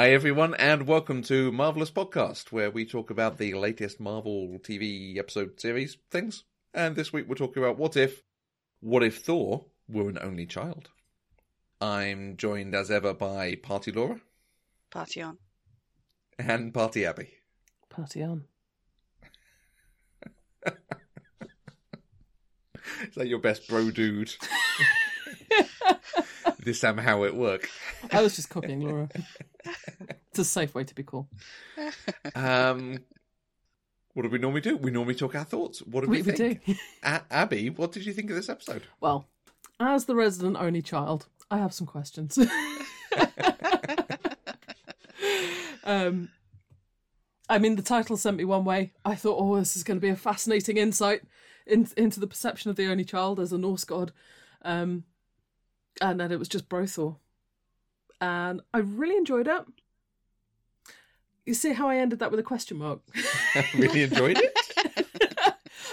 Hi everyone, and welcome to Marvelous Podcast, where we talk about the latest Marvel TV episode series things. And this week we're talking about what if Thor were an only child. I'm joined as ever by Party Laura. Party on. And Party Abby. Party on. Is that your best bro dude? This time how it worked. I was just copying Laura. It's a safe way to be cool. What do we normally do? We normally talk our thoughts. What do we think? Do. Abby, what did you think of this episode? Well, as the resident only child, I have some questions. I mean, the title sent me one way. I thought, oh, this is going to be a fascinating insight into the perception of the only child as a Norse god. And then it was just Brothor. And I really enjoyed it. You see how I ended that with a question mark? I really enjoyed it?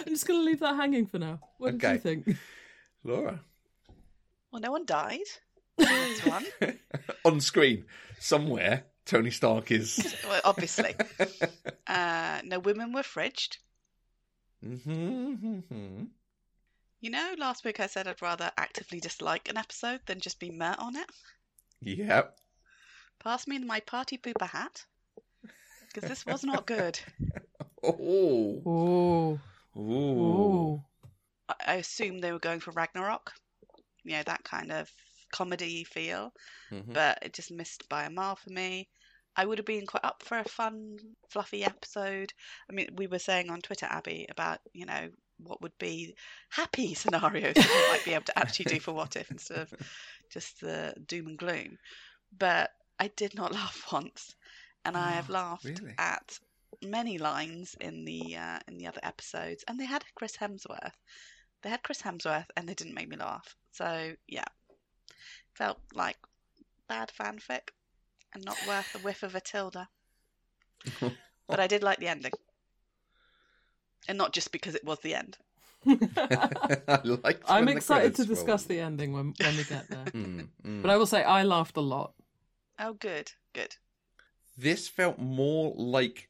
I'm just going to leave that hanging for now. What okay. did you think? Laura? Well, no one died. There's one. On screen, somewhere, Tony Stark is... Well, obviously. No women were fridged. Mm-hmm. You know, last week I said I'd rather actively dislike an episode than just be meh on it. Yep. Pass me my party pooper hat, because this was not good. Oh. Ooh. I assumed they were going for Ragnarok. You know, that kind of comedy feel. Mm-hmm. But it just missed by a mile for me. I would have been quite up for a fun, fluffy episode. I mean, we were saying on Twitter, Abby, about, you know, what would be happy scenarios that we might be able to actually do for What If instead of just the doom and gloom. But I did not laugh once, and I have laughed really? At many lines in the other episodes. And they had Chris Hemsworth. And they didn't make me laugh. So yeah, felt like bad fanfic and not worth a whiff of a tilde. But I did like the ending. And not just because it was the end. I'm excited to discuss the ending when we get there. But I will say I laughed a lot. Oh, good. This felt more like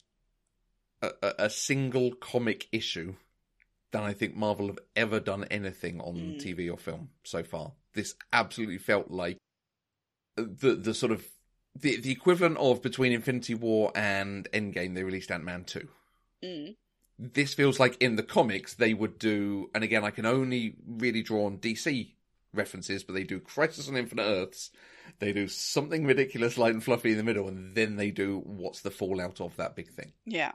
a single comic issue than I think Marvel have ever done anything on TV or film so far. This absolutely felt like the sort of the equivalent of between Infinity War and Endgame, they released Ant-Man 2. Mm. This feels like in the comics they would do, and again, I can only really draw on DC references, but they do Crisis on Infinite Earths, they do something ridiculous, light and fluffy in the middle, and then they do what's the fallout of that big thing. Yeah.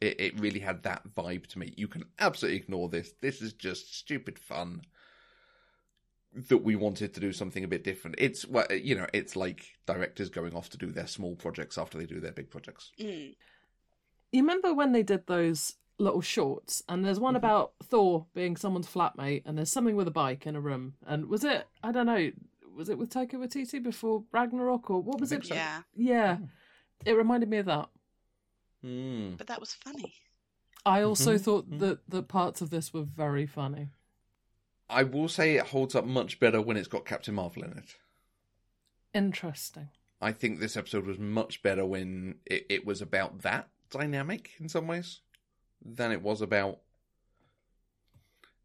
It really had that vibe to me. You can absolutely ignore this. This is just stupid fun that we wanted to do something a bit different. It's, well, you know, it's like directors going off to do their small projects after they do their big projects. Mm. You remember when they did those little shorts, and there's one about Thor being someone's flatmate, and there's something with a bike in a room, and was it, I don't know, was it with Taika Waititi before Ragnarok, or what was it? So. Yeah. It reminded me of that. Mm. But that was funny. I also thought that the parts of this were very funny. I will say it holds up much better when it's got Captain Marvel in it. Interesting. I think this episode was much better when it was about that dynamic in some ways than it was about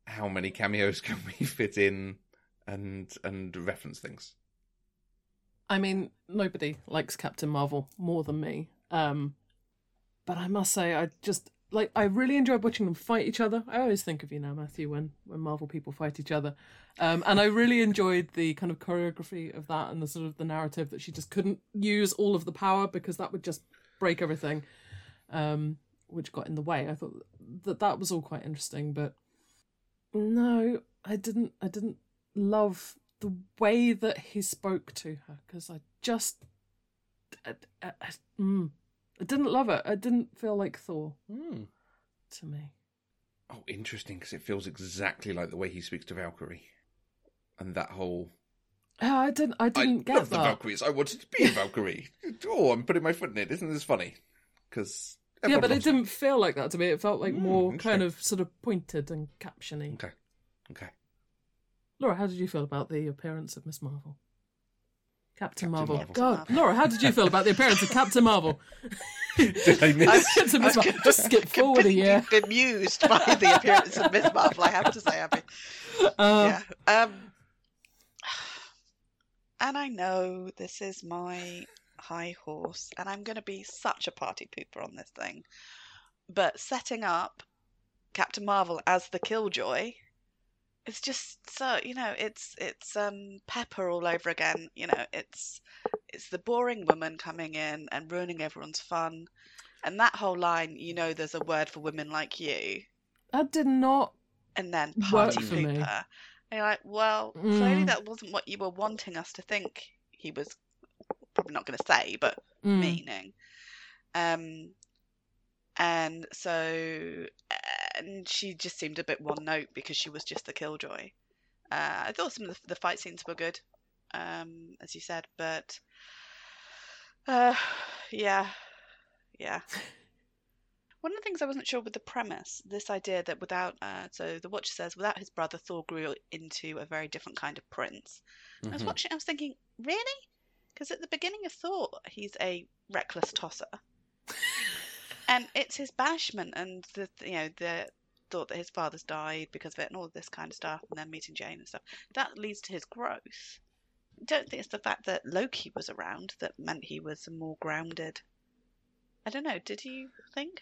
how many cameos can we fit in and reference things. I mean, nobody likes Captain Marvel more than me. But I must say, I really enjoyed watching them fight each other. I always think of you now, Matthew, when Marvel people fight each other. And I really enjoyed the kind of choreography of that and the sort of the narrative that she just couldn't use all of the power because that would just break everything. Which got in the way. I thought that was all quite interesting, but no, I didn't love the way that he spoke to her, because I didn't love it. I didn't feel like Thor to me. Oh, interesting, because it feels exactly like the way he speaks to Valkyrie, and that whole... I get that. I love the Valkyries. I wanted to be a Valkyrie. Oh, I'm putting my foot in it. Isn't this funny? Because... Yeah, but it didn't feel like that to me. It felt like more kind of sort of pointed and captiony. Okay. Laura, how did you feel about the appearance of Miss Marvel? Captain Marvel. God, Laura, how did you feel about the appearance of Captain Marvel? Did I miss? Just skip forward a year. Bemused by the appearance of Miss Marvel, I have to say, Abby. And I know this is my high horse, and I'm going to be such a party pooper on this thing. But setting up Captain Marvel as the killjoy, it's just so, you know, it's Pepper all over again. You know, it's the boring woman coming in and ruining everyone's fun. And that whole line, you know, there's a word for women like you. That did not. And then party pooper. And you're like, well, clearly that wasn't what you were wanting us to think he was, probably not going to say, but meaning. And so, and she just seemed a bit one note because she was just the killjoy. I thought some of the fight scenes were good, as you said, but yeah. One of the things I wasn't sure with the premise, this idea that without, so the Watcher says, without his brother, Thor grew into a very different kind of prince. Mm-hmm. I was watching, I was thinking, really? Because at the beginning of Thor, he's a reckless tosser. And it's his bashment and the, you know, the thought that his father's died because of it and all this kind of stuff, and then meeting Jane and stuff. That leads to his growth. I don't think it's the fact that Loki was around that meant he was more grounded. I don't know. Did you think?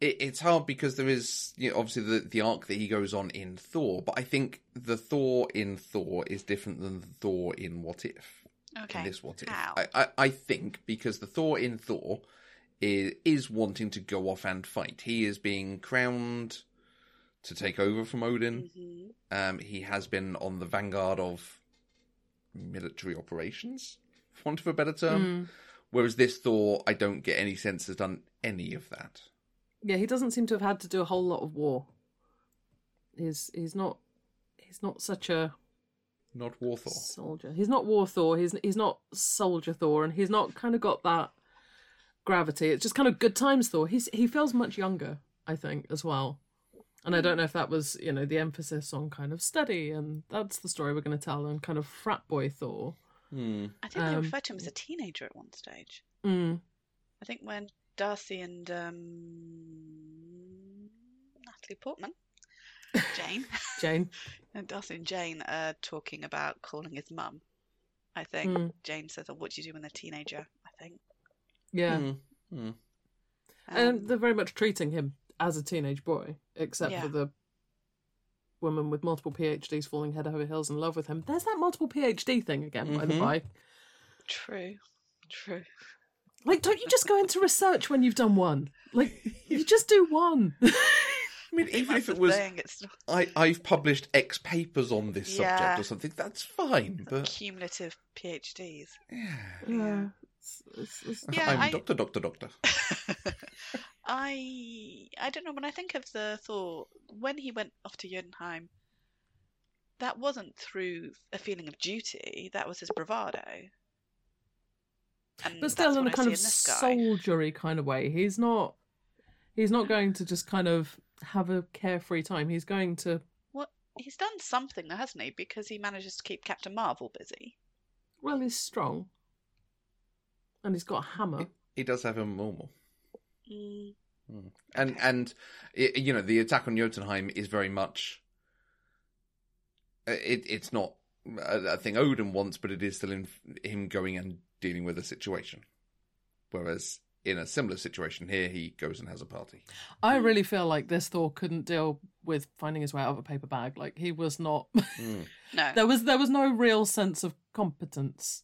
It's hard because there is, you know, obviously the arc that he goes on in Thor, but I think the Thor in Thor is different than the Thor in What If. Okay. In this What If. I think because the Thor in Thor is wanting to go off and fight. He is being crowned to take over from Odin. Mm-hmm. He has been on the vanguard of military operations, for want of a better term. Mm. Whereas this Thor, I don't get any sense has done any of that. Yeah, he doesn't seem to have had to do a whole lot of war. He's not such a... Not War Thor. Soldier. He's not War Thor. He's not Soldier Thor, and he's not kind of got that gravity. It's just kind of good times Thor. He feels much younger, I think, as well. And I don't know if that was, you know, the emphasis on kind of study, and that's the story we're going to tell, and kind of frat boy Thor. Hmm. I think they referred to him as a teenager at one stage. Mm. I think when Darcy and Natalie Portman. Jane. And Darcy and Jane are talking about calling his mum. I think Jane says, "Oh, what do you do when they're a teenager?" I think. Yeah. Mm. Mm. And they're very much treating him as a teenage boy, except for the woman with multiple PhDs falling head over heels in love with him. There's that multiple PhD thing again, by the way. True. Like, don't you just go into research when you've done one? Like, you just do one. I mean, even if it was, I've published X papers on this subject or something, that's fine. But cumulative PhDs. Yeah. It's I'm Doctor. I don't know, when I think of the Thor, when he went off to Jotunheim, that wasn't through a feeling of duty, that was his bravado. And but still in a kind of soldiery kind of way. He's not going to just kind of have a carefree time. He's going to... Well, he's done something, hasn't he? Because he manages to keep Captain Marvel busy. Well, he's strong. And he's got a hammer. He does have a mauler. Mm. Mm. And it, you know, the attack on Jotunheim is very much... It's not a thing Odin wants, but it is still in him going and dealing with a situation. Whereas... in a similar situation here, he goes and has a party. I really feel like this Thor couldn't deal with finding his way out of a paper bag. Like, he was not... No. There was no real sense of competence.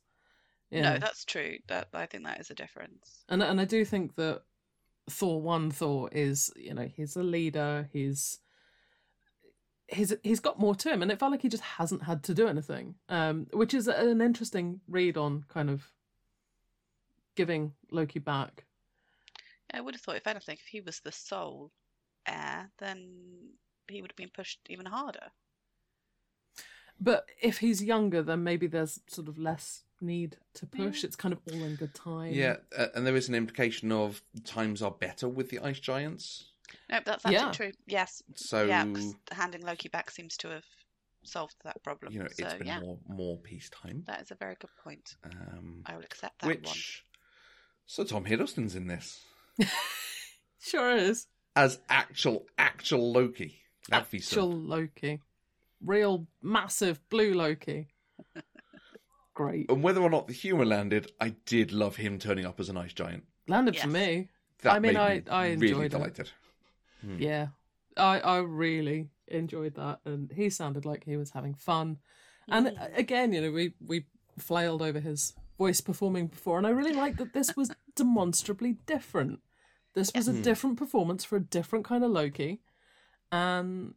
Yeah. No, that's true. I think that is a difference. And I do think that Thor 1 Thor is, you know, he's a leader, he's got more to him, and it felt like he just hasn't had to do anything, which is an interesting read on kind of giving Loki back. I would have thought, if anything, if he was the sole heir, then he would have been pushed even harder. But if he's younger, then maybe there's sort of less need to push. Yeah. It's kind of all in good time. Yeah, and there is an implication of times are better with the ice giants. No, that's actually true. Yes. So handing Loki back seems to have solved that problem. You know, so, it's been more peacetime. That is a very good point. I will accept that one. So Tom Hiddleston's in this. Sure is. As actual Loki. Actual Loki. Real massive blue Loki. Great. And whether or not the humour landed, I did love him turning up as an ice giant. Landed for me. That I enjoyed really delighted. Hmm. Yeah. I really enjoyed that, and he sounded like he was having fun. And again, you know, we flailed over his voice performing before, and I really liked that this was demonstrably different. This was a different performance for a different kind of Loki, and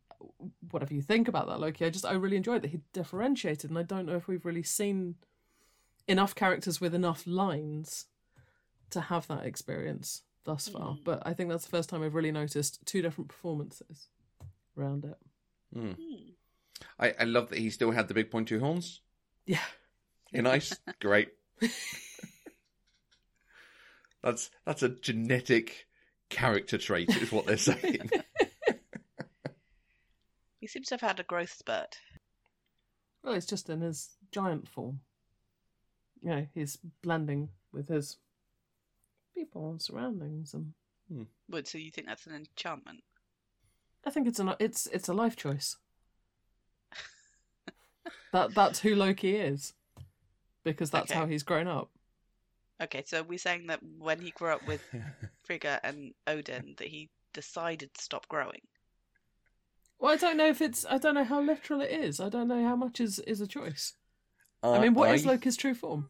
whatever you think about that Loki, I really enjoyed that he differentiated, and I don't know if we've really seen enough characters with enough lines to have that experience thus far. But I think that's the first time I've really noticed two different performances around it. Mm. I love that he still had the big pointy horns. Yeah. In ice. Great. That's a genetic character trait is what they're saying. He seems to have had a growth spurt. Well, it's just in his giant form. You know, he's blending with his people and surroundings. And... But so you think that's an enchantment? I think it's a life choice. That's who Loki is, because that's how he's grown up. Okay, so we're saying that when he grew up with Frigga and Odin, that he decided to stop growing. Well, I don't know how literal it is. I don't know how much is a choice. I mean, what is Loki's true form?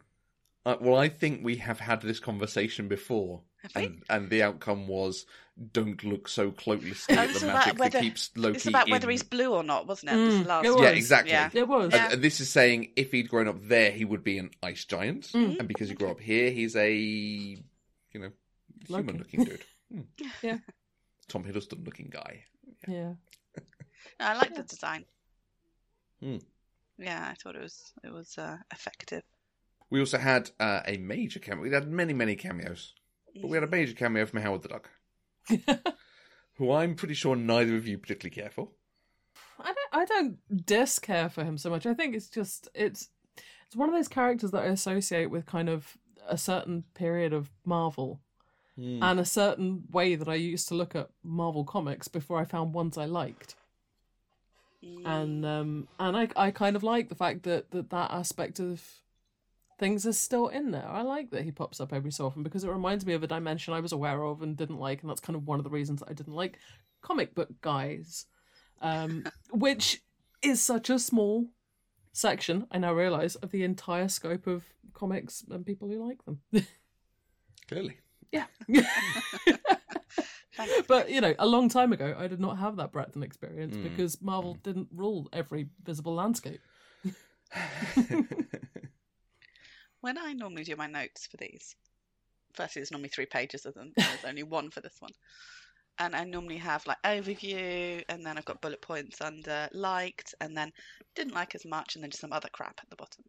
Well, I think we have had this conversation before, and the outcome was, don't look so closely at the magic that keeps Loki. It's about whether he's blue or not, wasn't it? This last one. Yeah, exactly. Yeah. It was. And this is saying if he'd grown up there, he would be an ice giant, and because he grew up here, he's a human-looking dude. Yeah, Tom Hiddleston-looking guy. Yeah. No, I like the design. Mm. Yeah, I thought it was effective. We also had a major cameo. We had many cameos, but we had a major cameo from Howard the Duck, who I'm pretty sure neither of you particularly care for. I don't discare for him so much. I think it's just it's one of those characters that I associate with kind of a certain period of Marvel. Mm. And a certain way that I used to look at Marvel comics before I found ones I liked. Mm. And I kind of like the fact that aspect of things is still in there. I like that he pops up every so often because it reminds me of a dimension I was aware of and didn't like, and that's kind of one of the reasons that I didn't like comic book guys, which is such a small section, I now realise, of the entire scope of comics and people who like them. Clearly. Yeah. But, you know, a long time ago, I did not have that breadth and experience because Marvel didn't rule every visible landscape. When I normally do my notes for these, firstly, there's normally 3 pages of them. There's only one for this one. And I normally have, like, overview, and then I've got bullet points under liked, and then didn't like as much, and then just some other crap at the bottom.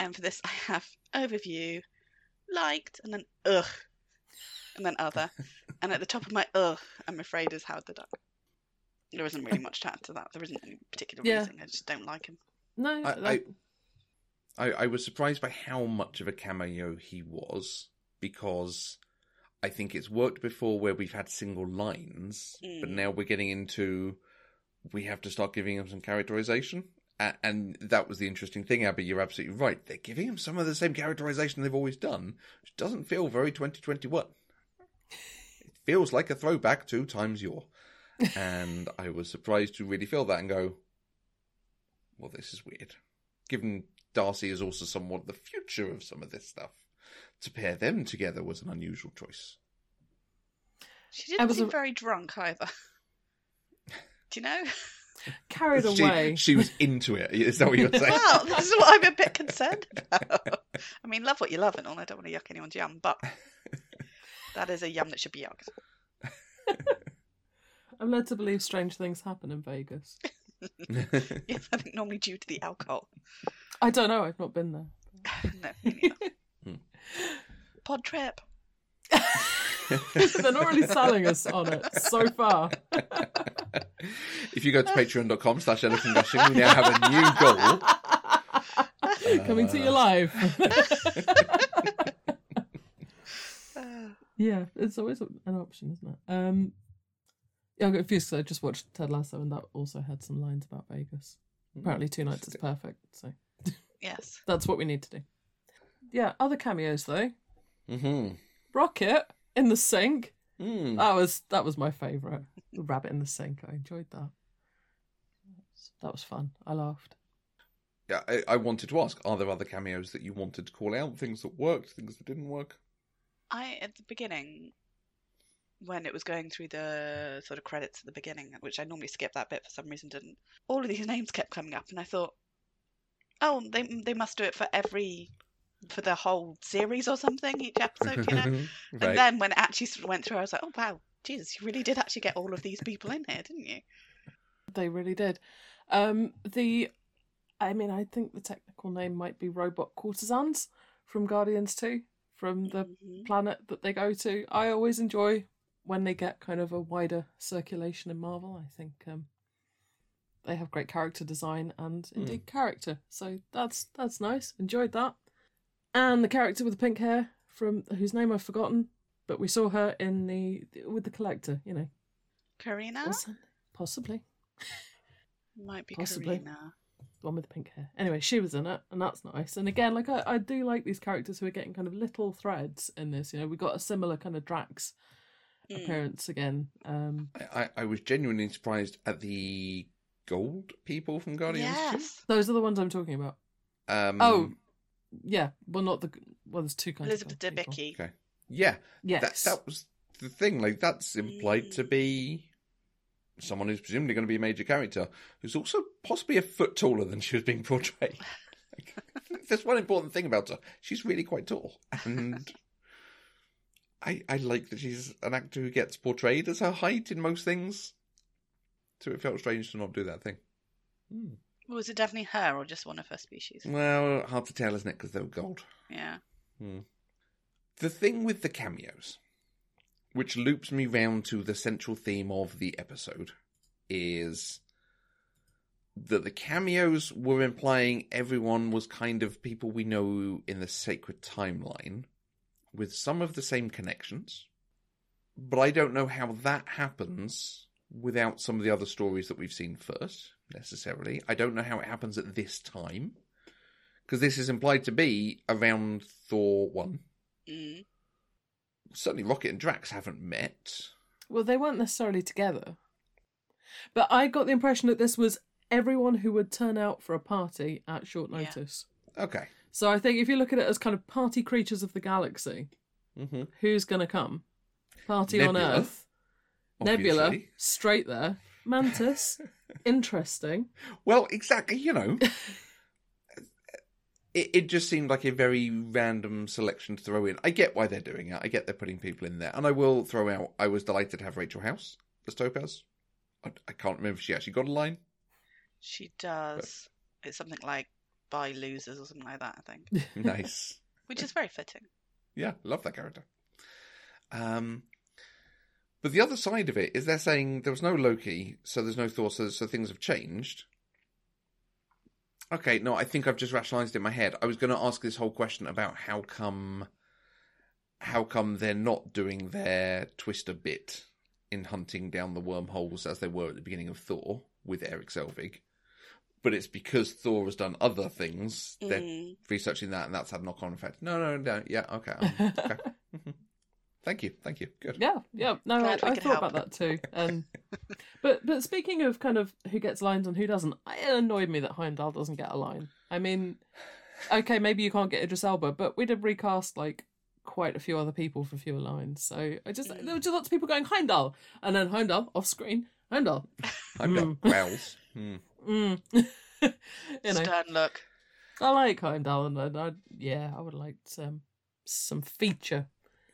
And for this, I have overview, liked, and then ugh. And then other. And at the top of my I'm afraid is Howard the Duck. There isn't really much chat to that. There isn't any particular reason. I just don't like him. No. I was surprised by how much of a cameo he was, because I think it's worked before where we've had single lines, but now we're getting into, we have to start giving him some characterization. And that was the interesting thing, Abby. You're absolutely right. They're giving him some of the same characterization they've always done, which doesn't feel very 2021. It feels like a throwback to Times Yore. And I was surprised to really feel that and go, well, this is weird. Given Darcy is also somewhat the future of some of this stuff, to pair them together was an unusual choice. She didn't seem very drunk either. Do you know? Carried away. She was into it. Is that what you're saying? Well, this is what I'm a bit concerned about. I mean, love what you love and all. I don't want to yuck anyone's yum, but that is a yum that should be yucked. I'm led to believe strange things happen in Vegas. Yes, I think normally due to the alcohol. I don't know. I've not been there. No, me neither. Pod trip. They're not really selling us on it so far. If you go to patreon.com/elephantgushing, we now have a new goal. Coming to you live. Yeah, it's always an option, isn't it? Yeah, I got confused because I just watched Ted Lasso and that also had some lines about Vegas. Apparently 2 nights is perfect, so... Yes. That's what we need to do. Yeah, other cameos, though. Mm-hmm. Rocket in the sink. Mm. That was my favourite. The rabbit in the sink. I enjoyed that. That was fun. I laughed. Yeah, I wanted to ask, are there other cameos that you wanted to call out? Things that worked, things that didn't work? At the beginning, when it was going through the sort of credits at the beginning, which I normally skip that bit, for some reason didn't, all of these names kept coming up, and I thought, oh, they must do it for the whole series or something, each episode, you know? Right. And then when it actually went through, I was like, oh, wow, Jesus, you really did actually get all of these people in here, didn't you? They really did. I think the technical name might be Robot Courtesans from Guardians 2, from the planet that they go to. I always enjoy when they get kind of a wider circulation in Marvel. I think... they have great character design and indeed character. So that's nice. Enjoyed that. And the character with the pink hair from whose name I've forgotten, but we saw her in with the collector, you know. Karina? Possibly. Might be Karina. The one with the pink hair. Anyway, she was in it and that's nice. And again, like I do like these characters who are getting kind of little threads in this. You know, we got a similar kind of Drax appearance again. I was genuinely surprised at the gold people from Guardians 2? Yes. Those are the ones I'm talking about. Yeah. Well, not the... Well, there's two kinds Elizabeth of Debicki. People. Okay. Yeah. Yes. That was the thing. Like, that's implied to be someone who's presumably going to be a major character, who's also possibly a foot taller than she was being portrayed. There's one important thing about her. She's really quite tall. And I like that she's an actor who gets portrayed as her height in most things. So it felt strange to not do that thing. Mm. Well, was it definitely her or just one of her species? Well, hard to tell, isn't it? Because they were gold. Yeah. Mm. The thing with the cameos, which loops me round to the central theme of the episode, is that the cameos were implying everyone was kind of people we know in the sacred timeline, with some of the same connections. But I don't know how that happens... without some of the other stories that we've seen first, necessarily. I don't know how it happens at this time, because this is implied to be around Thor 1. Mm. Certainly Rocket and Drax haven't met. Well, they weren't necessarily together. But I got the impression that this was everyone who would turn out for a party at short notice. Yeah. Okay. So I think if you look at it as kind of party creatures of the galaxy, who's going to come? Party Nebula. On Earth. Obviously. Nebula, straight there. Mantis, interesting. Well, exactly, you know. it just seemed like a very random selection to throw in. I get why they're doing it. I get they're putting people in there. And I will throw out, I was delighted to have Rachel House as Topaz. I can't remember if she actually got a line. She does. But... It's something like, "Bye losers" or something like that, I think. Nice. Which is very fitting. Yeah, love that character. But the other side of it is they're saying there was no Loki, so there's no Thor, so things have changed. Okay, no, I think I've just rationalised in my head. I was going to ask this whole question about how come they're not doing their Twister bit in hunting down the wormholes as they were at the beginning of Thor with Erik Selvig. But it's because Thor has done other things. Mm. They're researching that, and that's had a knock-on effect. No, yeah, okay. Okay. Thank you. Good. Yeah. No, I thought about that too. But speaking of kind of who gets lines and who doesn't, it annoyed me that Heimdall doesn't get a line. I mean, okay, maybe you can't get Idris Elba, but we did recast like quite a few other people for fewer lines. So there were just lots of people going Heimdall, and then Heimdall off screen. Heimdall growls. You know, stern look. I like Heimdall, and I would like some feature.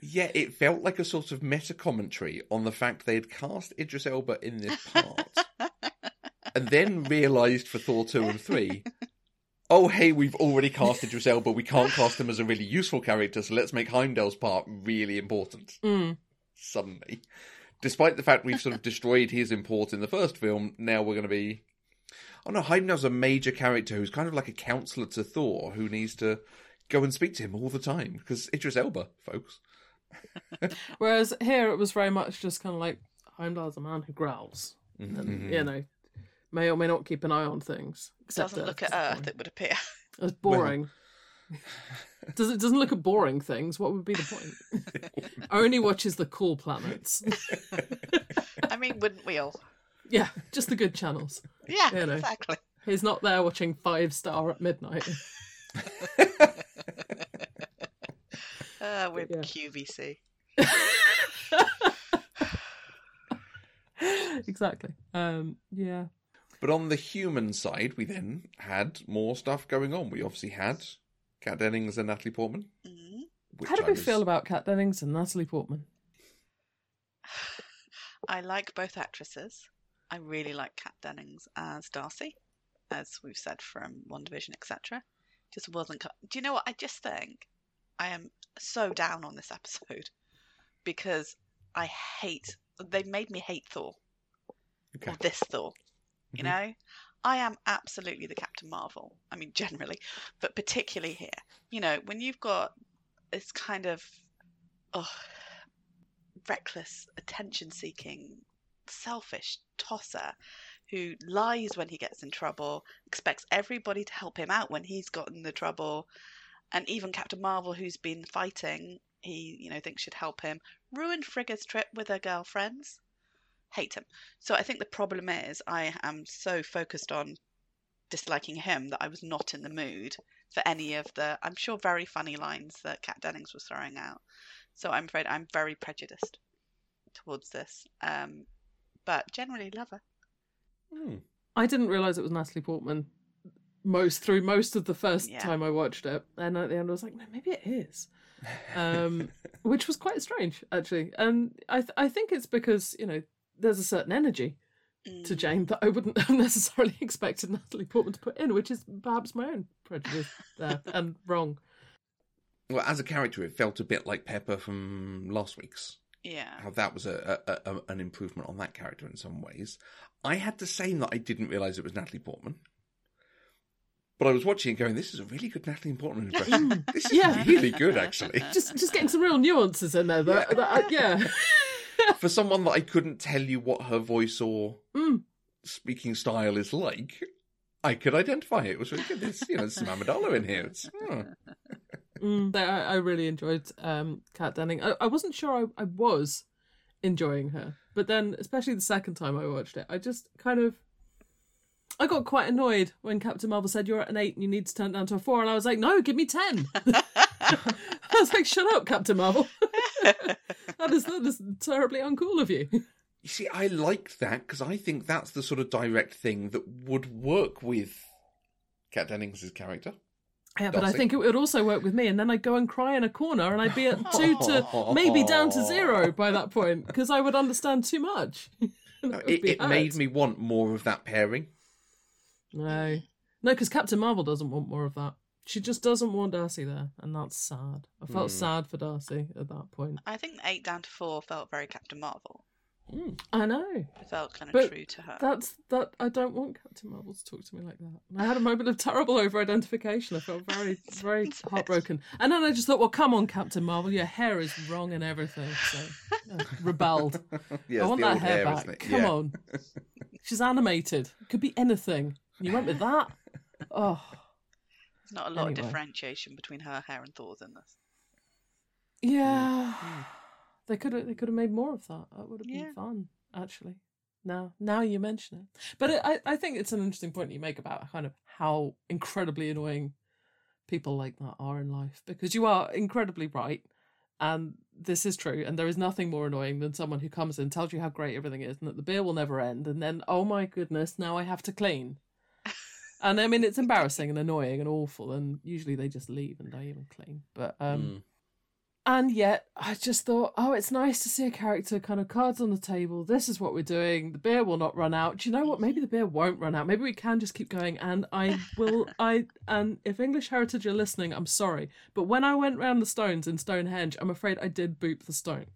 Yeah, it felt like a sort of meta-commentary on the fact they had cast Idris Elba in this part and then realised for Thor 2 and 3, oh, hey, we've already cast Idris Elba, we can't cast him as a really useful character, so let's make Heimdall's part really important. Mm. suddenly. Despite the fact we've sort of destroyed his import in the first film, now we're going to be... Oh no, Heimdall's a major character who's kind of like a counsellor to Thor, who needs to go and speak to him all the time, because Idris Elba, folks. Whereas here it was very much just kind of like, Heimdall's a man who growls. Mm-hmm. And, you know, may or may not keep an eye on things. Doesn't Earth, look at Earth, it would appear. It's boring. Well... Doesn't look at boring things. What would be the point? Only watches the cool planets. I mean, wouldn't we all? Yeah, just the good channels. Yeah, you know, exactly. He's not there watching 5 Star at midnight. With QVC. Exactly. Yeah. But on the human side, we then had more stuff going on. We obviously had Kat Dennings and Natalie Portman. Mm-hmm. How do we feel about Kat Dennings and Natalie Portman? I like both actresses. I really like Kat Dennings as Darcy, as we've said from WandaVision, etc. Just wasn't. Do you know what? I just think I am so down on this episode because I hate. They made me hate Thor. Okay. Or this Thor. You know, I am absolutely the Captain Marvel. I mean, generally, but particularly here. You know, when you've got this kind of reckless, attention-seeking, selfish tosser who lies when he gets in trouble, expects everybody to help him out when he's gotten the trouble, and even Captain Marvel, who's been fighting, he, you know, thinks should help him, ruined Frigga's trip with her girlfriends. Hate him. So I think the problem is I am so focused on disliking him that I was not in the mood for any of the, I'm sure, very funny lines that Kat Dennings was throwing out. So I'm afraid I'm very prejudiced towards this. But generally love her. I didn't realise it was Natalie Portman through most of the first time I watched it. And at the end I was like, no, maybe it is. Which was quite strange, actually. And I think it's because, you know, there's a certain energy to Jane that I wouldn't have necessarily expected Natalie Portman to put in, which is perhaps my own prejudice there and wrong. Well, as a character, it felt a bit like Pepper from last week's. Yeah. How that was an improvement on that character in some ways. I had the same that I didn't realise it was Natalie Portman. But I was watching and going, this is a really good Natalie Portman impression. This is really good, actually. Just getting some real nuances in there. For someone that I couldn't tell you what her voice or speaking style is like, I could identify it. It was really good. There's, you know, some Amidala in here. I really enjoyed Kat Denning. I wasn't sure I was enjoying her, but then, especially the second time I watched it, I just kind of... I got quite annoyed when Captain Marvel said, you're at an 8 and you need to turn it down to a 4. And I was like, no, give me 10. I was like, shut up, Captain Marvel. That is terribly uncool of you. You see, I liked that because I think that's the sort of direct thing that would work with Kat Dennings' character. Yeah, Darcy. But I think it would also work with me. And then I'd go and cry in a corner and I'd be at 2 to maybe down to 0 by that point because I would understand too much. No, it made me want more of that pairing. No, because Captain Marvel doesn't want more of that. She just doesn't want Darcy there, and that's sad. I felt sad for Darcy at that point. I think 8 down to 4 felt very Captain Marvel. I know. It felt kind of true to her. That's I don't want Captain Marvel to talk to me like that. And I had a moment of terrible over-identification. I felt very, very heartbroken. And then I just thought, well, come on, Captain Marvel, your hair is wrong and everything. So, rebelled. Yes, I want that hair back. Isn't it? Come on. She's animated. Could be anything. You went with that? Oh. There's not a lot of differentiation between her hair and Thor's in this. Yeah. They could have made more of that. That would have been fun, actually. Now you mention it. But I think it's an interesting point you make about kind of how incredibly annoying people like that are in life. Because you are incredibly right. And this is true. And there is nothing more annoying than someone who comes in and tells you how great everything is and that the beer will never end. And then, oh my goodness, now I have to clean. And I mean, it's embarrassing and annoying and awful. And usually they just leave and don't even clean. But, and yet I just thought, it's nice to see a character kind of cards on the table. This is what we're doing. The beer will not run out. Do you know what? Maybe the beer won't run out. Maybe we can just keep going. And and if English Heritage are listening, I'm sorry. But when I went round the stones in Stonehenge, I'm afraid I did boop the stone.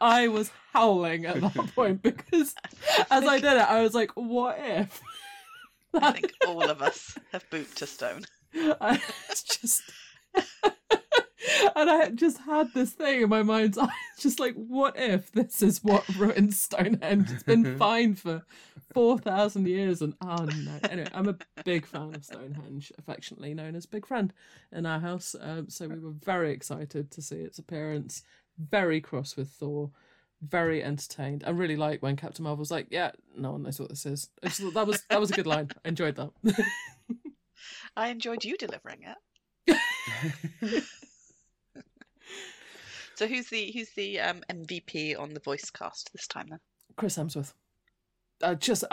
I was howling at that point because as I did it, I was like, what if? I think all of us have booped a stone. I just had this thing in my mind's eye, just like, what if this is what ruined Stonehenge? It's been fine for 4,000 years and oh no. Anyway, I'm a big fan of Stonehenge, affectionately known as Big Friend in our house. So we were very excited to see its appearance, very cross with Thor, very entertained. I really like when Captain Marvel was like, yeah, no one knows what this is. That was a good line. I enjoyed that. I enjoyed you delivering it. So who's the MVP on the voice cast this time then? Chris Hemsworth. That's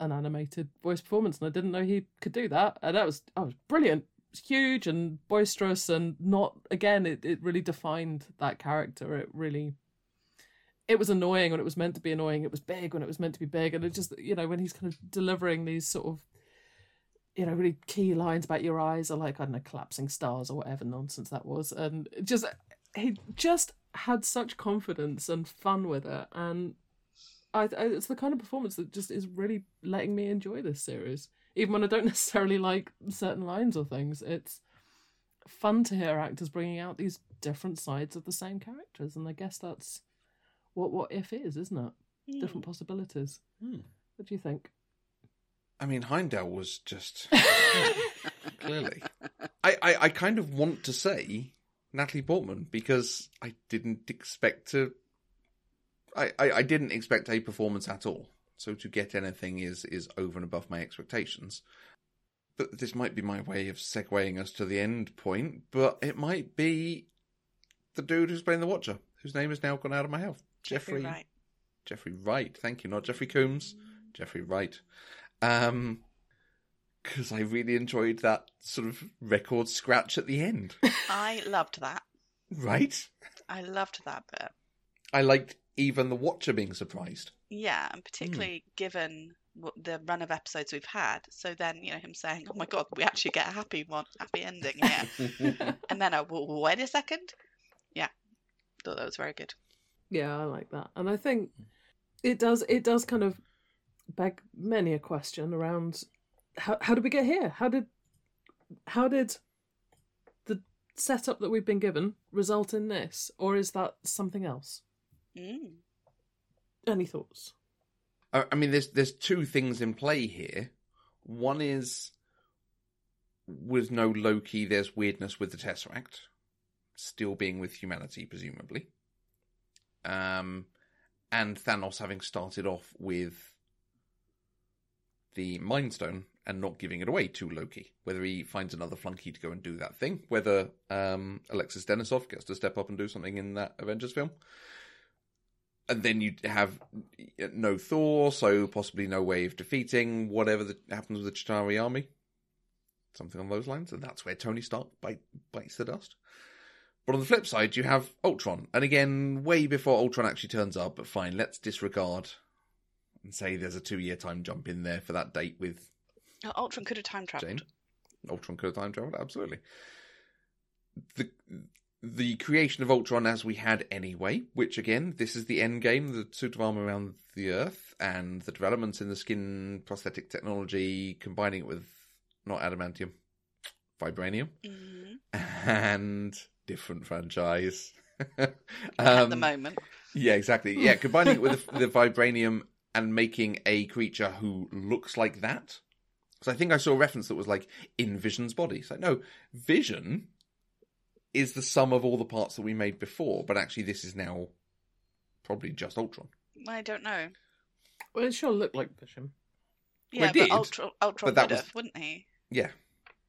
an animated voice performance, and I didn't know he could do that. And that was brilliant. It was huge and boisterous, and it really defined that character. It was annoying when it was meant to be annoying. It was big when it was meant to be big, and it just, you know, when he's kind of delivering these sort of, you know, really key lines about your eyes are like, I don't know, collapsing stars or whatever nonsense that was. And he just had such confidence and fun with it. And I it's the kind of performance that just is really letting me enjoy this series, even when I don't necessarily like certain lines or things. It's fun to hear actors bringing out these different sides of the same characters. And I guess that's what if is, isn't it? Mm. Different possibilities. Mm. What do you think? I mean, Heimdall was just... clearly. I kind of want to say Natalie Portman because I didn't expect a performance at all. So to get anything is over and above my expectations. But this might be my way of segueing us to the end point, but it might be the dude who's playing the Watcher, whose name has now gone out of my mouth. Jeffrey Wright. Jeffrey Wright, thank you. Not Jeffrey Combs. Mm. Jeffrey Wright. Because I really enjoyed that sort of record scratch at the end. I loved that. Right? I loved that bit. I liked even the Watcher being surprised. Yeah, and particularly given the run of episodes we've had. So then, you know, him saying, oh my God, we actually get a happy ending here. And then wait a second. Yeah, thought that was very good. Yeah, I like that. And I think it does kind of beg many a question around how did we get here? How did the setup that we've been given result in this, or is that something else? Mm. Any thoughts? I mean, there's two things in play here. One is with no Loki, there's weirdness with the Tesseract still being with humanity, presumably, and Thanos having started off with the Mind Stone and not giving it away to Loki. Whether he finds another flunky to go and do that thing. Whether Alexis Denisov gets to step up and do something in that Avengers film. And then you have no Thor, so possibly no way of defeating whatever happens with the Chitauri army. Something on those lines. And that's where Tony Stark bites the dust. But on the flip side, you have Ultron. And again, way before Ultron actually turns up, but fine, let's disregard... and say there's a 2-year time jump in there for that date with... Ultron could have time-travelled. Jane. Ultron could have time-travelled, absolutely. The creation of Ultron as we had anyway, which, again, this is the end game, the suit of armour around the Earth, and the developments in the skin prosthetic technology, combining it with, not adamantium, vibranium, and different franchise. At the moment. Yeah, exactly. Yeah, combining it with the vibranium... and making a creature who looks like that. Because I think I saw a reference that was like, in Vision's body. It's like, no, Vision is the sum of all the parts that we made before, but actually this is now probably just Ultron. I don't know. Well, it sure looked like Vision. Yeah, well, but Ultron would have, wouldn't he? Yeah.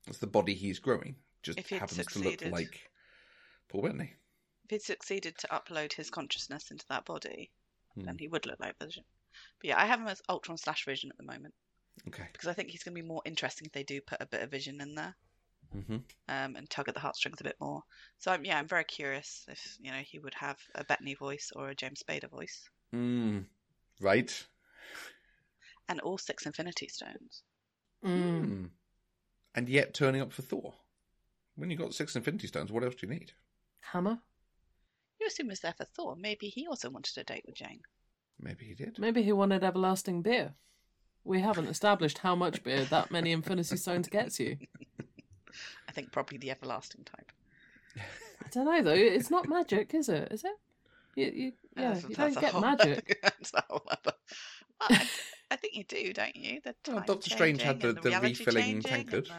It's the body he's growing. Just happens to look like Paul Bettany. If he'd succeeded to upload his consciousness into that body, then he would look like Vision. But yeah, I have him as Ultron / Vision at the moment. Okay. Because I think he's going to be more interesting if they do put a bit of Vision in there, and tug at the heartstrings a bit more. So I'm very curious if, you know, he would have a Bettany voice or a James Spader voice. Mm. Right. And all 6 Infinity Stones. Mm. Mm. And yet turning up for Thor. When you got 6 Infinity Stones, what else do you need? hammer. You assume it's there for Thor. Maybe he also wanted a date with Jane. Maybe he did. Maybe he wanted everlasting beer. We haven't established how much beer that many Infinity Stones gets you. I think probably the everlasting type. I don't know, though. It's not magic, is it? Is it? You don't get magic. That's a whole other... Well, I think you do, don't you? Well, Doctor Strange had the refilling tankard.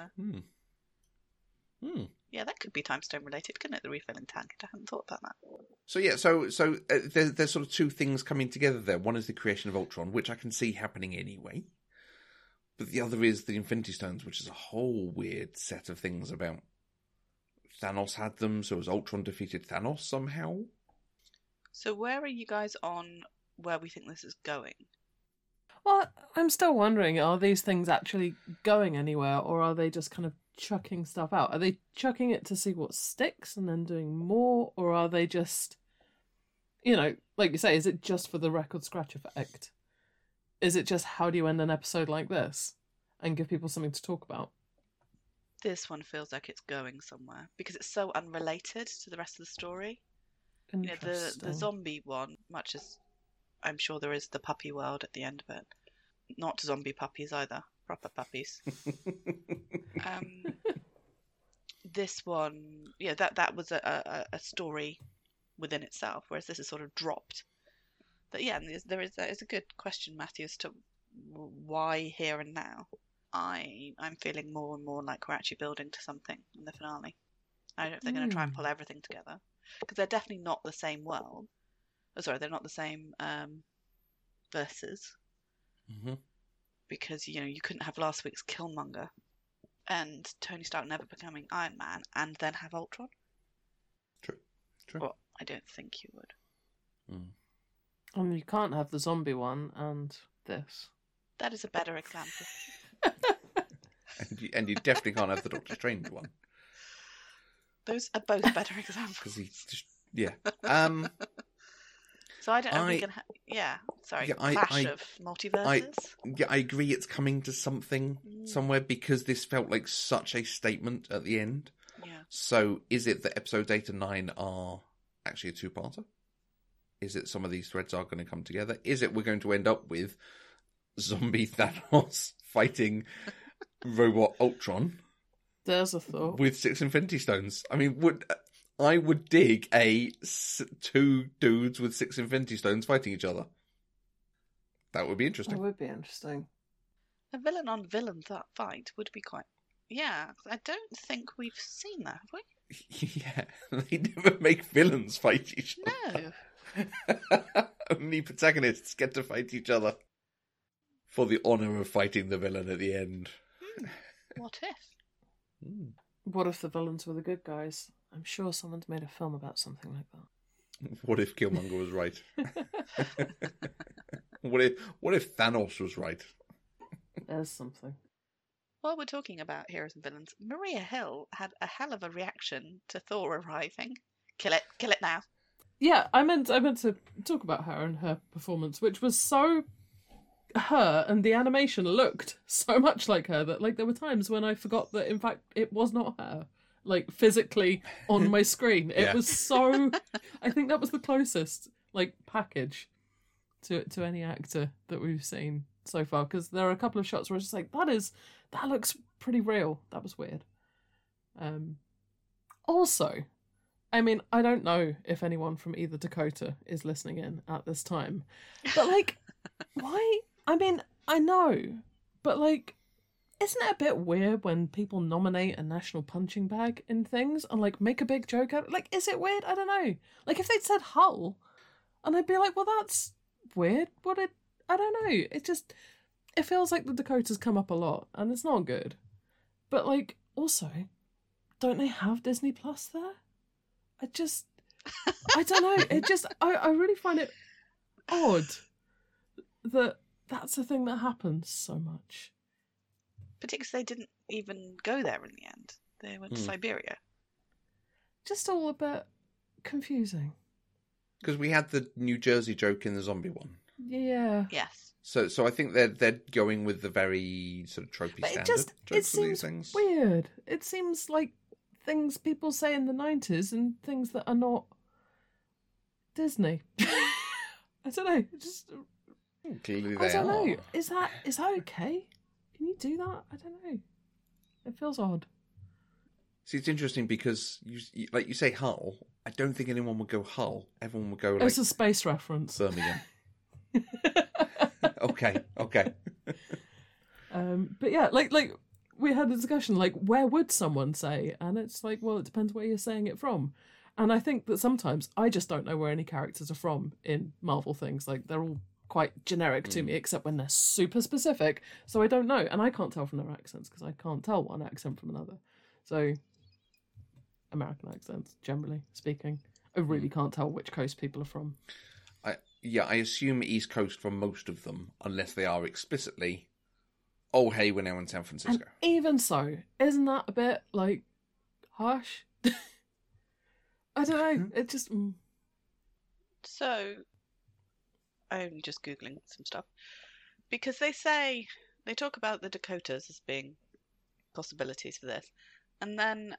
Yeah, that could be time stone related, couldn't it? The refilling tankard. I hadn't thought about that. So yeah, so there's sort of two things coming together there. One is the creation of Ultron, which I can see happening anyway, but the other is the Infinity Stones, which is a whole weird set of things about. Thanos had them, so as Ultron defeated Thanos somehow. So where are you guys on where we think this is going? Well, I'm still wondering, are these things actually going anywhere, or are they just kind of chucking stuff out? Are they chucking it to see what sticks and then doing more, or are they just, you know, like you say, is it just for the record scratch effect? Is it just how do you end an episode like this and give people something to talk about? This one feels like it's going somewhere because it's so unrelated to the rest of the story. You know, the zombie one, much as I'm sure there is the puppy world at the end of it. Not zombie puppies either, proper puppies. This one, yeah, that was a story within itself, whereas this is sort of dropped. But yeah, it's a good question, Matthew, as to why here and now. I'm feeling more and more like we're actually building to something in the finale. I don't know if they're going to try and pull everything together. Because they're definitely not the same world. Oh, sorry, they're not the same verses. Mm-hmm. Because, you know, you couldn't have last week's Killmonger and Tony Stark never becoming Iron Man and then have Ultron. True. Well, I don't think you would. Mm. And you can't have the zombie one and this. That is a better example. and you definitely can't have the Doctor Strange one. Those are both better examples. Because he's just, yeah. So I don't know if we can... clash of multiverses. I agree it's coming to something somewhere because this felt like such a statement at the end. Yeah. So is it that episodes 8 and 9 are actually a two-parter? Is it some of these threads are going to come together? Is it we're going to end up with zombie Thanos fighting robot Ultron? There's a thought. With 6 Infinity Stones. I mean, I would dig two dudes with 6 Infinity Stones fighting each other. That would be interesting. That would be interesting. A villain-on-villain fight would be quite... Yeah, I don't think we've seen that, have we? Yeah, they never make villains fight each other. No. Only protagonists get to fight each other for the honour of fighting the villain at the end. What if? What if the villains were the good guys? I'm sure someone's made a film about something like that. What if Killmonger was right? What if Thanos was right? There's something. While we're talking about heroes and villains, Maria Hill had a hell of a reaction to Thor arriving. Kill it now. Yeah, I meant to talk about her and her performance, which was so... her and the animation looked so much like her that like there were times when I forgot that in fact it was not her, like physically on my screen. It was so... I think that was the closest like package to any actor that we've seen so far, because there are a couple of shots where I was just like, that looks pretty real. That was weird. Also, I mean, I don't know if anyone from either Dakota is listening in at this time, but like, why? I mean, I know, but like, isn't it a bit weird when people nominate a national punching bag in things and like make a big joke out of it? Like, is it weird? I don't know. Like, if they'd said Hull, and I'd be like, well, that's weird. I don't know. It just, it feels like the Dakotas come up a lot and it's not good. But like, also, don't they have Disney Plus there? I don't know. It just, I really find it odd. That's a thing that happens so much. Particularly they didn't even go there in the end. They went to Siberia. Just all a bit confusing. Because we had the New Jersey joke in the zombie one. Yeah. Yes. So I think they're going with the very sort of tropey standard. It seems weird. It seems like things people say in the 90s and things that are not Disney. I don't know. Just clearly they I don't know. Is that okay? Can you do that? I don't know. It feels odd. See, it's interesting because you like you say Hull. I don't think anyone would go Hull. Everyone would go. Like, it's a space reference. Birmingham. Okay. But yeah, like we had a discussion, like where would someone say? And it's like, well, it depends where you're saying it from. And I think that sometimes I just don't know where any characters are from in Marvel things. Like they're all quite generic to me, except when they're super specific. So I don't know, and I can't tell from their accents because I can't tell one accent from another. So American accents, generally speaking, I really can't tell which coast people are from. I assume East Coast for most of them, unless they are explicitly, oh hey, we're now in San Francisco. And even so, isn't that a bit like harsh? I don't know. It just so. I'm only just Googling some stuff because they talk about the Dakotas as being possibilities for this. And then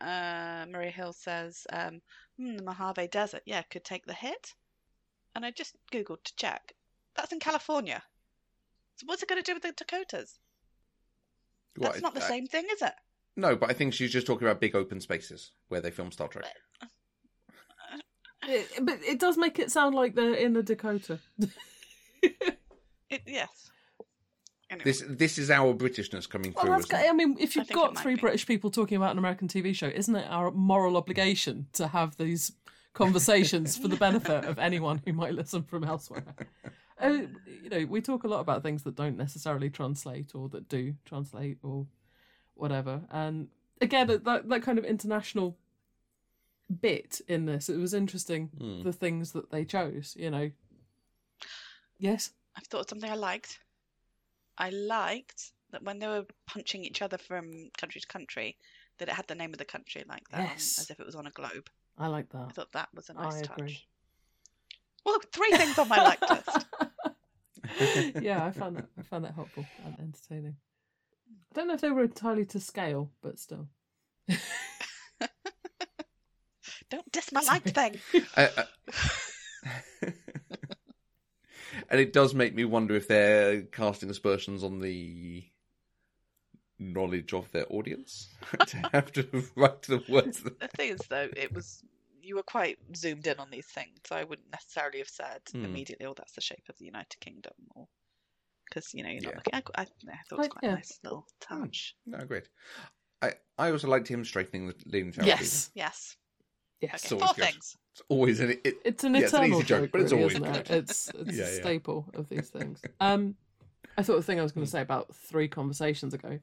Maria Hill says, the Mojave Desert, yeah, could take the hit. And I just Googled to check. That's in California. So what's it going to do with the Dakotas? Well, that's not the same thing, is it? No, but I think she's just talking about big open spaces where they film Star Trek. But it does make it sound like they're in a Dakota. Yes. Anyway. This is our Britishness coming through. That's I mean, if you've got three British people talking about an American TV show, isn't it our moral obligation to have these conversations for the benefit of anyone who might listen from elsewhere? We talk a lot about things that don't necessarily translate or that do translate or whatever. And again, that kind of international bit in this, it was interesting the things that they chose, you know. Yes, I've thought of something I liked that when they were punching each other from country to country, that it had the name of the country like that. Yes. As if it was on a globe. I like that. I thought that was a nice touch. Well, three things on my like list. Yeah, I found that helpful and entertaining. I don't know if they were entirely to scale, but still. Don't diss my like thing. And it does make me wonder if they're casting aspersions on the knowledge of their audience to have to write the words. The thing is, though, you were quite zoomed in on these things, so I wouldn't necessarily have said immediately, "Oh, that's the shape of the United Kingdom," or because you're not looking. I thought it was quite a nice little touch. No, great. I also liked him straightening the lean. Yes. Yes. Okay. Four things. It's always an eternal joke, but it's really, always good. It's a staple of these things. I thought the thing I was going to say about three conversations ago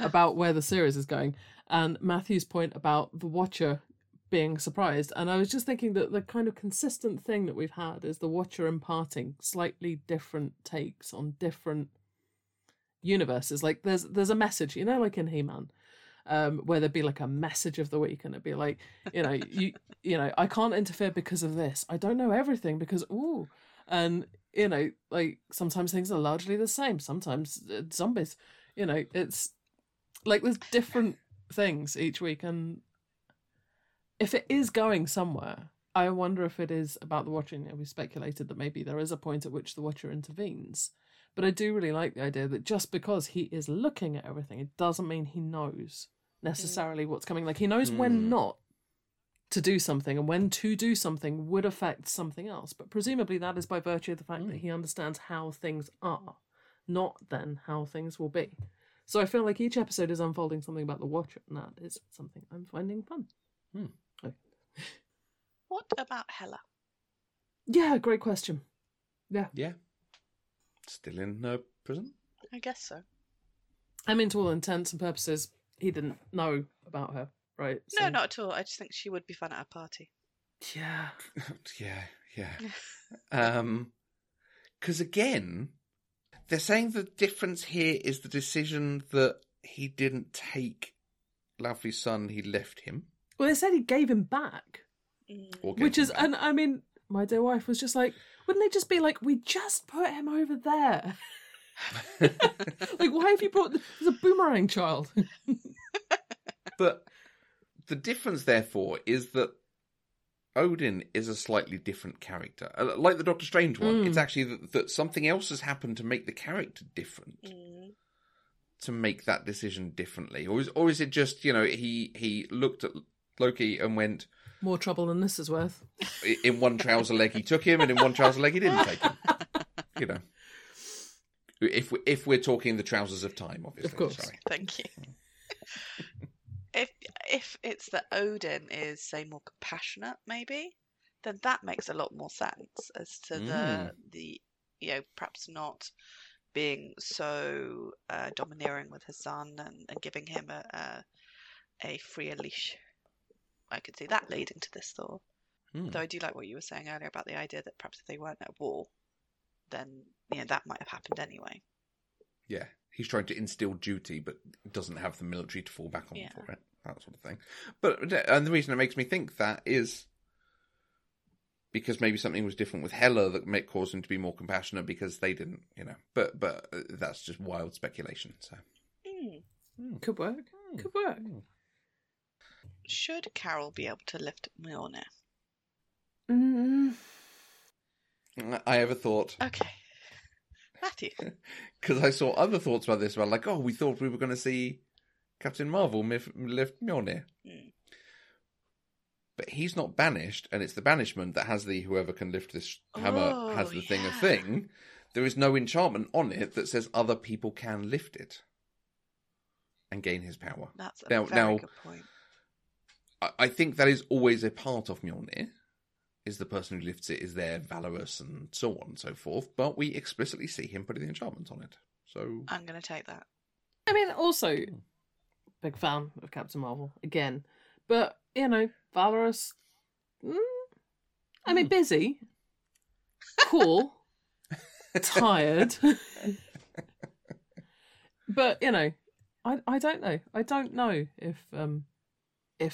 about where the series is going, and Matthew's point about the Watcher being surprised, and I was just thinking that the kind of consistent thing that we've had is the Watcher imparting slightly different takes on different universes. Like there's a message, like in He-Man. Where there'd be like a message of the week, and it'd be like, I can't interfere because of this. I don't know everything because and like sometimes things are largely the same. Sometimes zombies, it's like there's different things each week, and if it is going somewhere, I wonder if it is about the Watcher. We speculated that maybe there is a point at which the Watcher intervenes. But I do really like the idea that just because he is looking at everything, it doesn't mean he knows necessarily what's coming. Like he knows when not to do something, and when to do something would affect something else. But presumably that is by virtue of the fact that he understands how things are, not then how things will be. So I feel like each episode is unfolding something about the Watcher, and that is something I'm finding fun. Okay. What about Hela? Yeah, great question. Yeah. Still in prison? I guess so. I mean, to all intents and purposes, he didn't know about her, right? So... No, not at all. I just think she would be fun at a party. Yeah. Because again, they're saying the difference here is the decision that he didn't take Laufey's son, he left him. Well, they said he gave him back. And I mean, my dear wife was just like, wouldn't they just be like, we just put him over there? Like, why have you brought... There's a boomerang child. But the difference, therefore, is that Odin is a slightly different character. Like the Doctor Strange one, it's actually that something else has happened to make the character different. To make that decision differently. Or is it just, you know, he looked at Loki and went... More trouble than this is worth. In one trouser leg he took him, and in one trouser leg he didn't take him. You know. If we're talking the trousers of time, obviously. Of course. Sorry. Thank you. If it's that Odin is, say, more compassionate, maybe, then that makes a lot more sense as to the you know, perhaps not being so domineering with his son and giving him a freer leash. I could see that leading to this Thor. Though I do like what you were saying earlier about the idea that perhaps if they weren't at war, then you know that might have happened anyway. Yeah, he's trying to instill duty, but doesn't have the military to fall back on for it, that sort of thing. But and the reason it makes me think that is because maybe something was different with Hela that may cause him to be more compassionate because they didn't, you know. But that's just wild speculation. So could work. Could work. Should Carol be able to lift Mjolnir? I ever thought. Okay. Matthew. Because I saw other thoughts about this, about like, oh, we thought we were going to see Captain Marvel lift Mjolnir. But he's not banished, and it's the banishment that has the whoever can lift this hammer has the thing a thing. There is no enchantment on it that says other people can lift it and gain his power. That's a very good point. I think that is always a part of Mjolnir, is the person who lifts it is there, valorous and so on and so forth, but we explicitly see him putting the enchantment on it. So I'm going to take that. I mean, also, big fan of Captain Marvel, again. But, you know, valorous, I mean, busy, cool, tired. But, you know, I don't know. I don't know if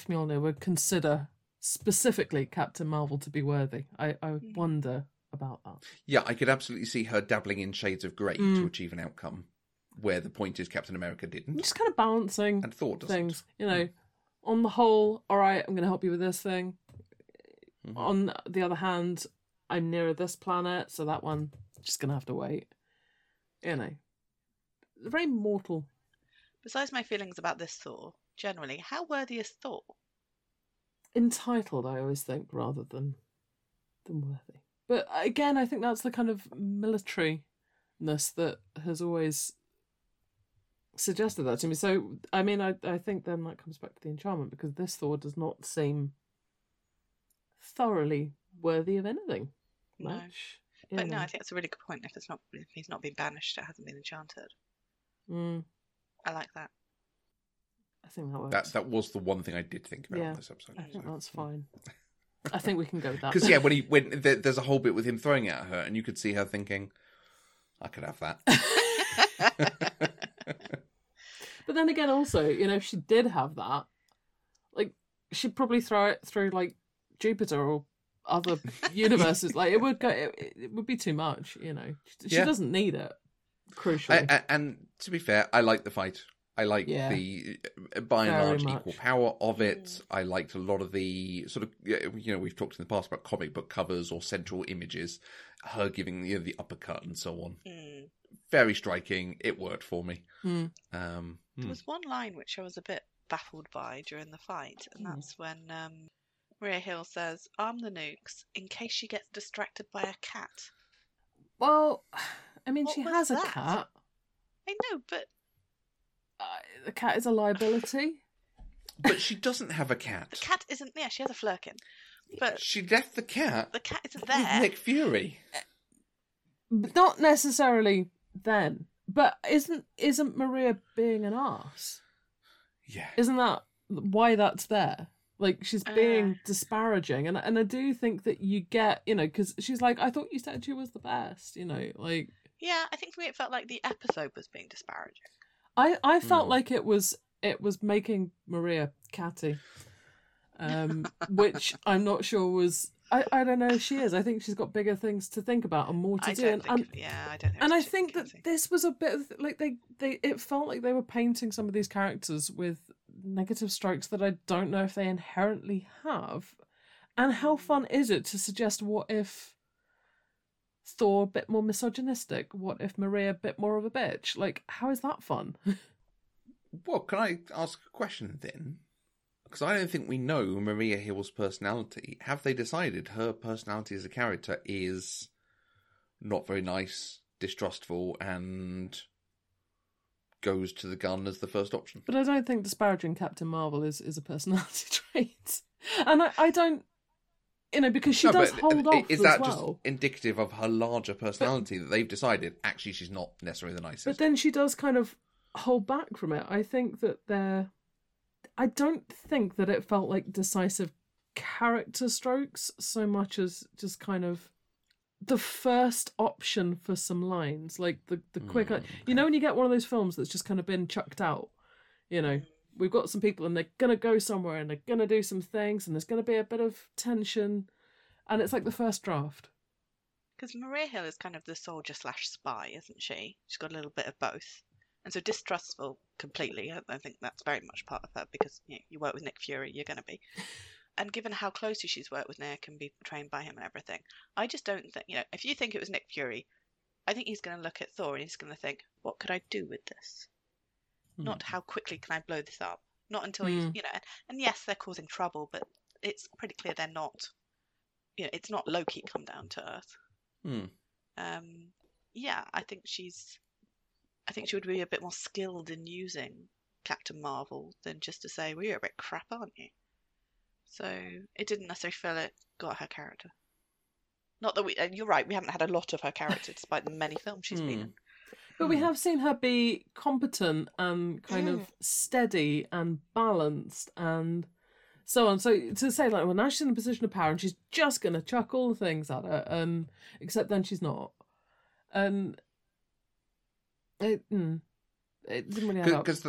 Mjolnir would consider specifically Captain Marvel to be worthy. I wonder about that. Yeah, I could absolutely see her dabbling in shades of grey to achieve an outcome where the point is Captain America didn't. Just kind of balancing and Thor doesn't. Things. You know, on the whole, all right, I'm going to help you with this thing. On the other hand, I'm nearer this planet, so that one, just going to have to wait. You know, very mortal. Besides my feelings about this Thor, generally, how worthy is Thor? Entitled, I always think, rather than worthy. But again, I think that's the kind of militariness that has always suggested that to me. So, I mean, I think then that comes back to the enchantment, because this Thor does not seem thoroughly worthy of anything. Much. No. But no, I think that's a really good point. If he's not been banished, it hasn't been enchanted. I like that. I think that works. That was the one thing I did think about on this episode. I think that's fine. I think we can go with that. Because when there's a whole bit with him throwing at her, and you could see her thinking, "I could have that." But then again, also, you know, if she did have that, like, she'd probably throw it through like Jupiter or other universes. Like, it would go. It would be too much. You know, she doesn't need it. Crucially, and to be fair, I like the fight. I like the, by and large, equal power of it. I liked a lot of the sort of, you know, we've talked in the past about comic book covers or central images, her giving the uppercut and so on. Very striking. It worked for me. There was one line which I was a bit baffled by during the fight, and that's when Maria Hill says, "Arm the nukes in case she gets distracted by a cat." Well, I mean, she has a cat. I know, but... the cat is a liability. But she doesn't have a cat. The cat isn't there. She has a flurkin. But she left the cat. The cat isn't there. With Nick Fury. Not necessarily then. But isn't Maria being an arse? Yeah. Isn't that why that's there? Like, she's being disparaging. And I do think that you get, you know, because she's like, "I thought you said she was the best," you know, like. Yeah, I think for me it felt like the episode was being disparaging. I felt like it was making Maria catty, which I'm not sure was. I don't know if she is. I think she's got bigger things to think about and more to do. I don't know. And I think that this was a bit of, like, it felt like they were painting some of these characters with negative strokes that I don't know if they inherently have. And how fun is it to suggest, what if Thor a bit more misogynistic? What if Maria a bit more of a bitch? Like, how is that fun? Well, can I ask a question then? Because I don't think we know Maria Hill's personality. Have they decided her personality as a character is not very nice, distrustful, and goes to the gun as the first option? But I don't think disparaging Captain Marvel is a personality trait. And I don't... You know, because she does hold off as well. Is that just indicative of her larger personality, that they've decided, actually, she's not necessarily the nicest? But then she does kind of hold back from it. I think that they're... I don't think that it felt like decisive character strokes so much as just kind of the first option for some lines. Like, the quick... Okay. You know when you get one of those films that's just kind of been chucked out? You know, we've got some people and they're going to go somewhere and they're going to do some things and there's going to be a bit of tension, and it's like the first draft. Because Maria Hill is kind of the soldier/spy, isn't she? She's got a little bit of both. And so distrustful completely. I think that's very much part of her, because you work with Nick Fury, you're going to be. And given how closely she's worked with Nick and be trained by him and everything, I just don't think, if you think it was Nick Fury, I think he's going to look at Thor and he's going to think, what could I do with this? Not how quickly can I blow this up? Not until and yes, they're causing trouble, but it's pretty clear they're not, it's not Loki come down to earth. Mm. I think she would be a bit more skilled in using Captain Marvel than just to say, well, you're a bit crap, aren't you? So it didn't necessarily feel it got her character. Not that you're right, we haven't had a lot of her character despite the many films she's been in. But we have seen her be competent and kind of steady and balanced and so on. So to say, well, now she's in a position of power and she's just going to chuck all the things at her, except then she's not. And it didn't really add up. Because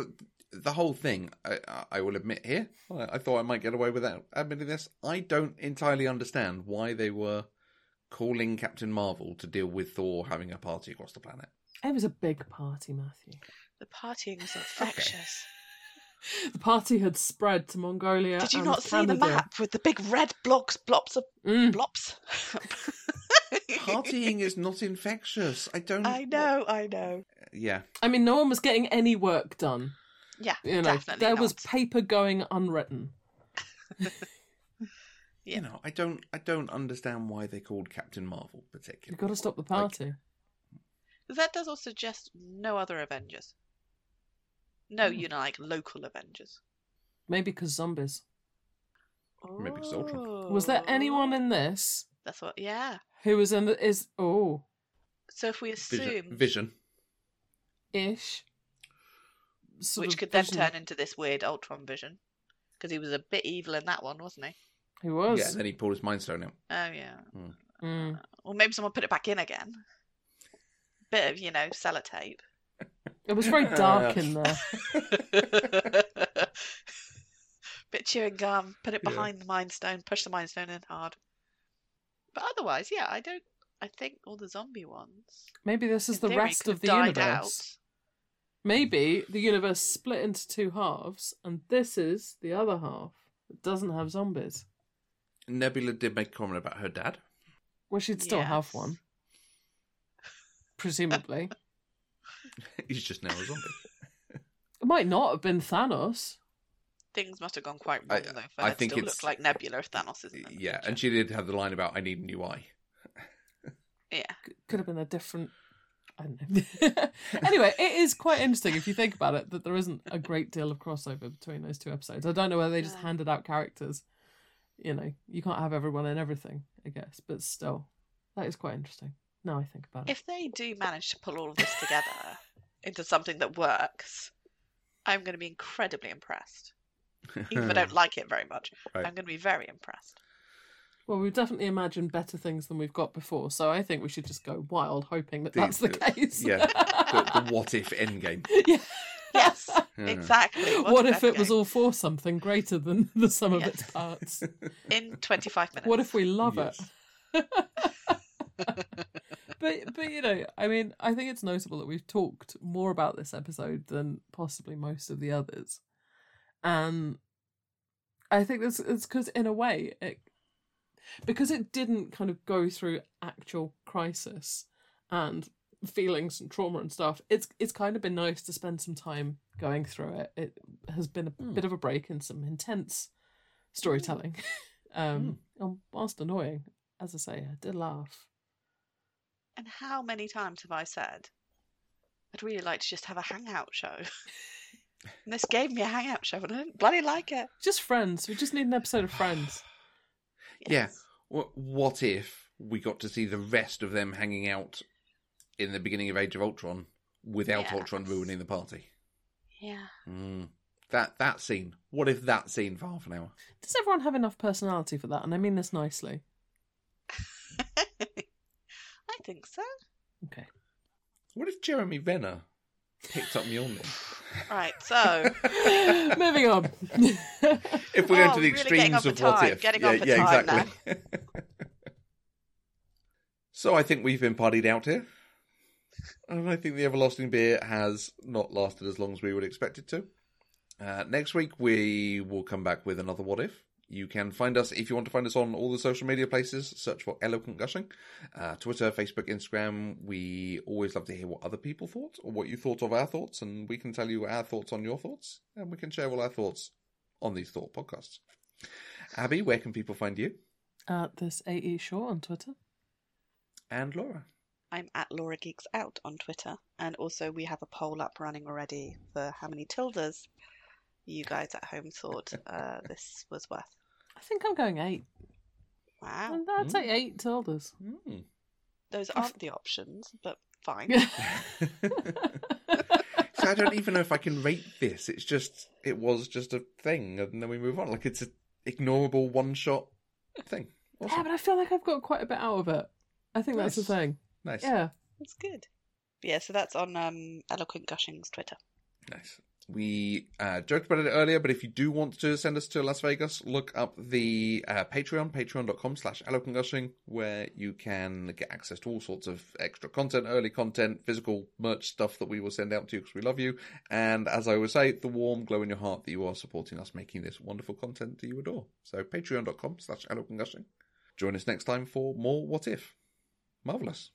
the whole thing, I will admit here, I thought I might get away without admitting this, I don't entirely understand why they were calling Captain Marvel to deal with Thor having a party across the planet. It was a big party, Matthew. The partying was infectious. Okay. The party had spread to Mongolia. Did you not see the map with the big red blobs of blops? Partying is not infectious. I know. Yeah. I mean, no one was getting any work done. Yeah, definitely there not. Was paper going unwritten. I don't understand why they called Captain Marvel particularly. You've got to stop the party. That does also suggest no other Avengers. No, local Avengers. Maybe because zombies. Oh. Maybe because Ultron. Was there anyone in this? That's what. Yeah. Who was in So if we assume Vision-ish, which could then turn into this weird Ultron Vision, because he was a bit evil in that one, wasn't he? He was. Yeah. And then he pulled his Mind Stone out. Oh yeah. Mm. Or maybe someone put it back in again. Bit of, sellotape. It was very dark in there. Bit chewing gum, put it behind the Mind Stone, push the Mind Stone in hard. But otherwise, I think all the zombie ones. Maybe this is the rest of the universe. Out. Maybe the universe split into two halves, and this is the other half that doesn't have zombies. Nebula did make a comment about her dad. Well, she'd still have one. Presumably. He's just now a zombie. It might not have been Thanos. Things must have gone quite wrong, though. I think it still looks like Nebula if Thanos isn't there. Yeah, and she did have the line about, I need a new eye. Yeah. Could have been a different... I don't know. Anyway, it is quite interesting, if you think about it, that there isn't a great deal of crossover between those two episodes. I don't know whether they just handed out characters. You can't have everyone and everything, I guess. But still, that is quite interesting. Now I think about it. If they do manage to pull all of this together into something that works, I'm going to be incredibly impressed. Even if I don't like it very much, right. I'm going to be very impressed. Well, we've definitely imagined better things than we've got before, so I think we should just go wild, hoping that that's the case. Yeah, the what if Endgame. Yeah. Yes, exactly. What if it was all for something greater than the sum of its parts? In 25 minutes. What if we love it? But I think it's notable that we've talked more about this episode than possibly most of the others. I think this is because, in a way, because it didn't kind of go through actual crisis and feelings and trauma and stuff, it's kind of been nice to spend some time going through it. It has been a bit of a break in some intense storytelling. And whilst annoying, as I say, I did laugh. And how many times have I said, I'd really like to just have a hangout show? And this gave me a hangout show, and I didn't bloody like it. Just Friends. We just need an episode of Friends. Yes. Yeah. What if we got to see the rest of them hanging out in the beginning of Age of Ultron without Ultron ruining the party? Yeah. That scene. What if that scene for half an hour? Does everyone have enough personality for that? And I mean this nicely. I think so. Okay. What if Jeremy Renner picked up Mjolnir? Right, so moving on. If we're going to the extremes of what if, yeah, exactly. So I think we've been partied out here, and I think the everlasting beer has not lasted as long as we would expect it to. Next week we will come back with another What If. You can find us, if you want to find us, on all the social media places. Search for Eloquent Gushing. Twitter, Facebook, Instagram. We always love to hear what other people thought, or what you thought of our thoughts, and we can tell you our thoughts on your thoughts, and we can share all our thoughts on these thought podcasts. Abby, where can people find you? This A.E. Shaw on Twitter. And Laura? I'm at Laura Geeks Out on Twitter. And also we have a poll up running already for how many tildes you guys at home thought this was worth. I think I'm going 8. Wow. I'd say 8 tildes. Those aren't the options, but fine. So I don't even know if I can rate this. It's just, it was just a thing, and then we move on. Like, it's an ignorable one-shot thing. Awesome. Yeah, but I feel like I've got quite a bit out of it. I think that's the thing. Nice. Yeah. That's good. But yeah, so that's on Eloquent Gushing's Twitter. Nice. We joked about it earlier, but if you do want to send us to Las Vegas, look up the Patreon, patreon.com/eloquentgushing, where you can get access to all sorts of extra content, early content, physical merch stuff that we will send out to you because we love you. And as I always say, the warm glow in your heart that you are supporting us making this wonderful content that you adore. So patreon.com/eloquentgushing. Join us next time for more What If. Marvellous.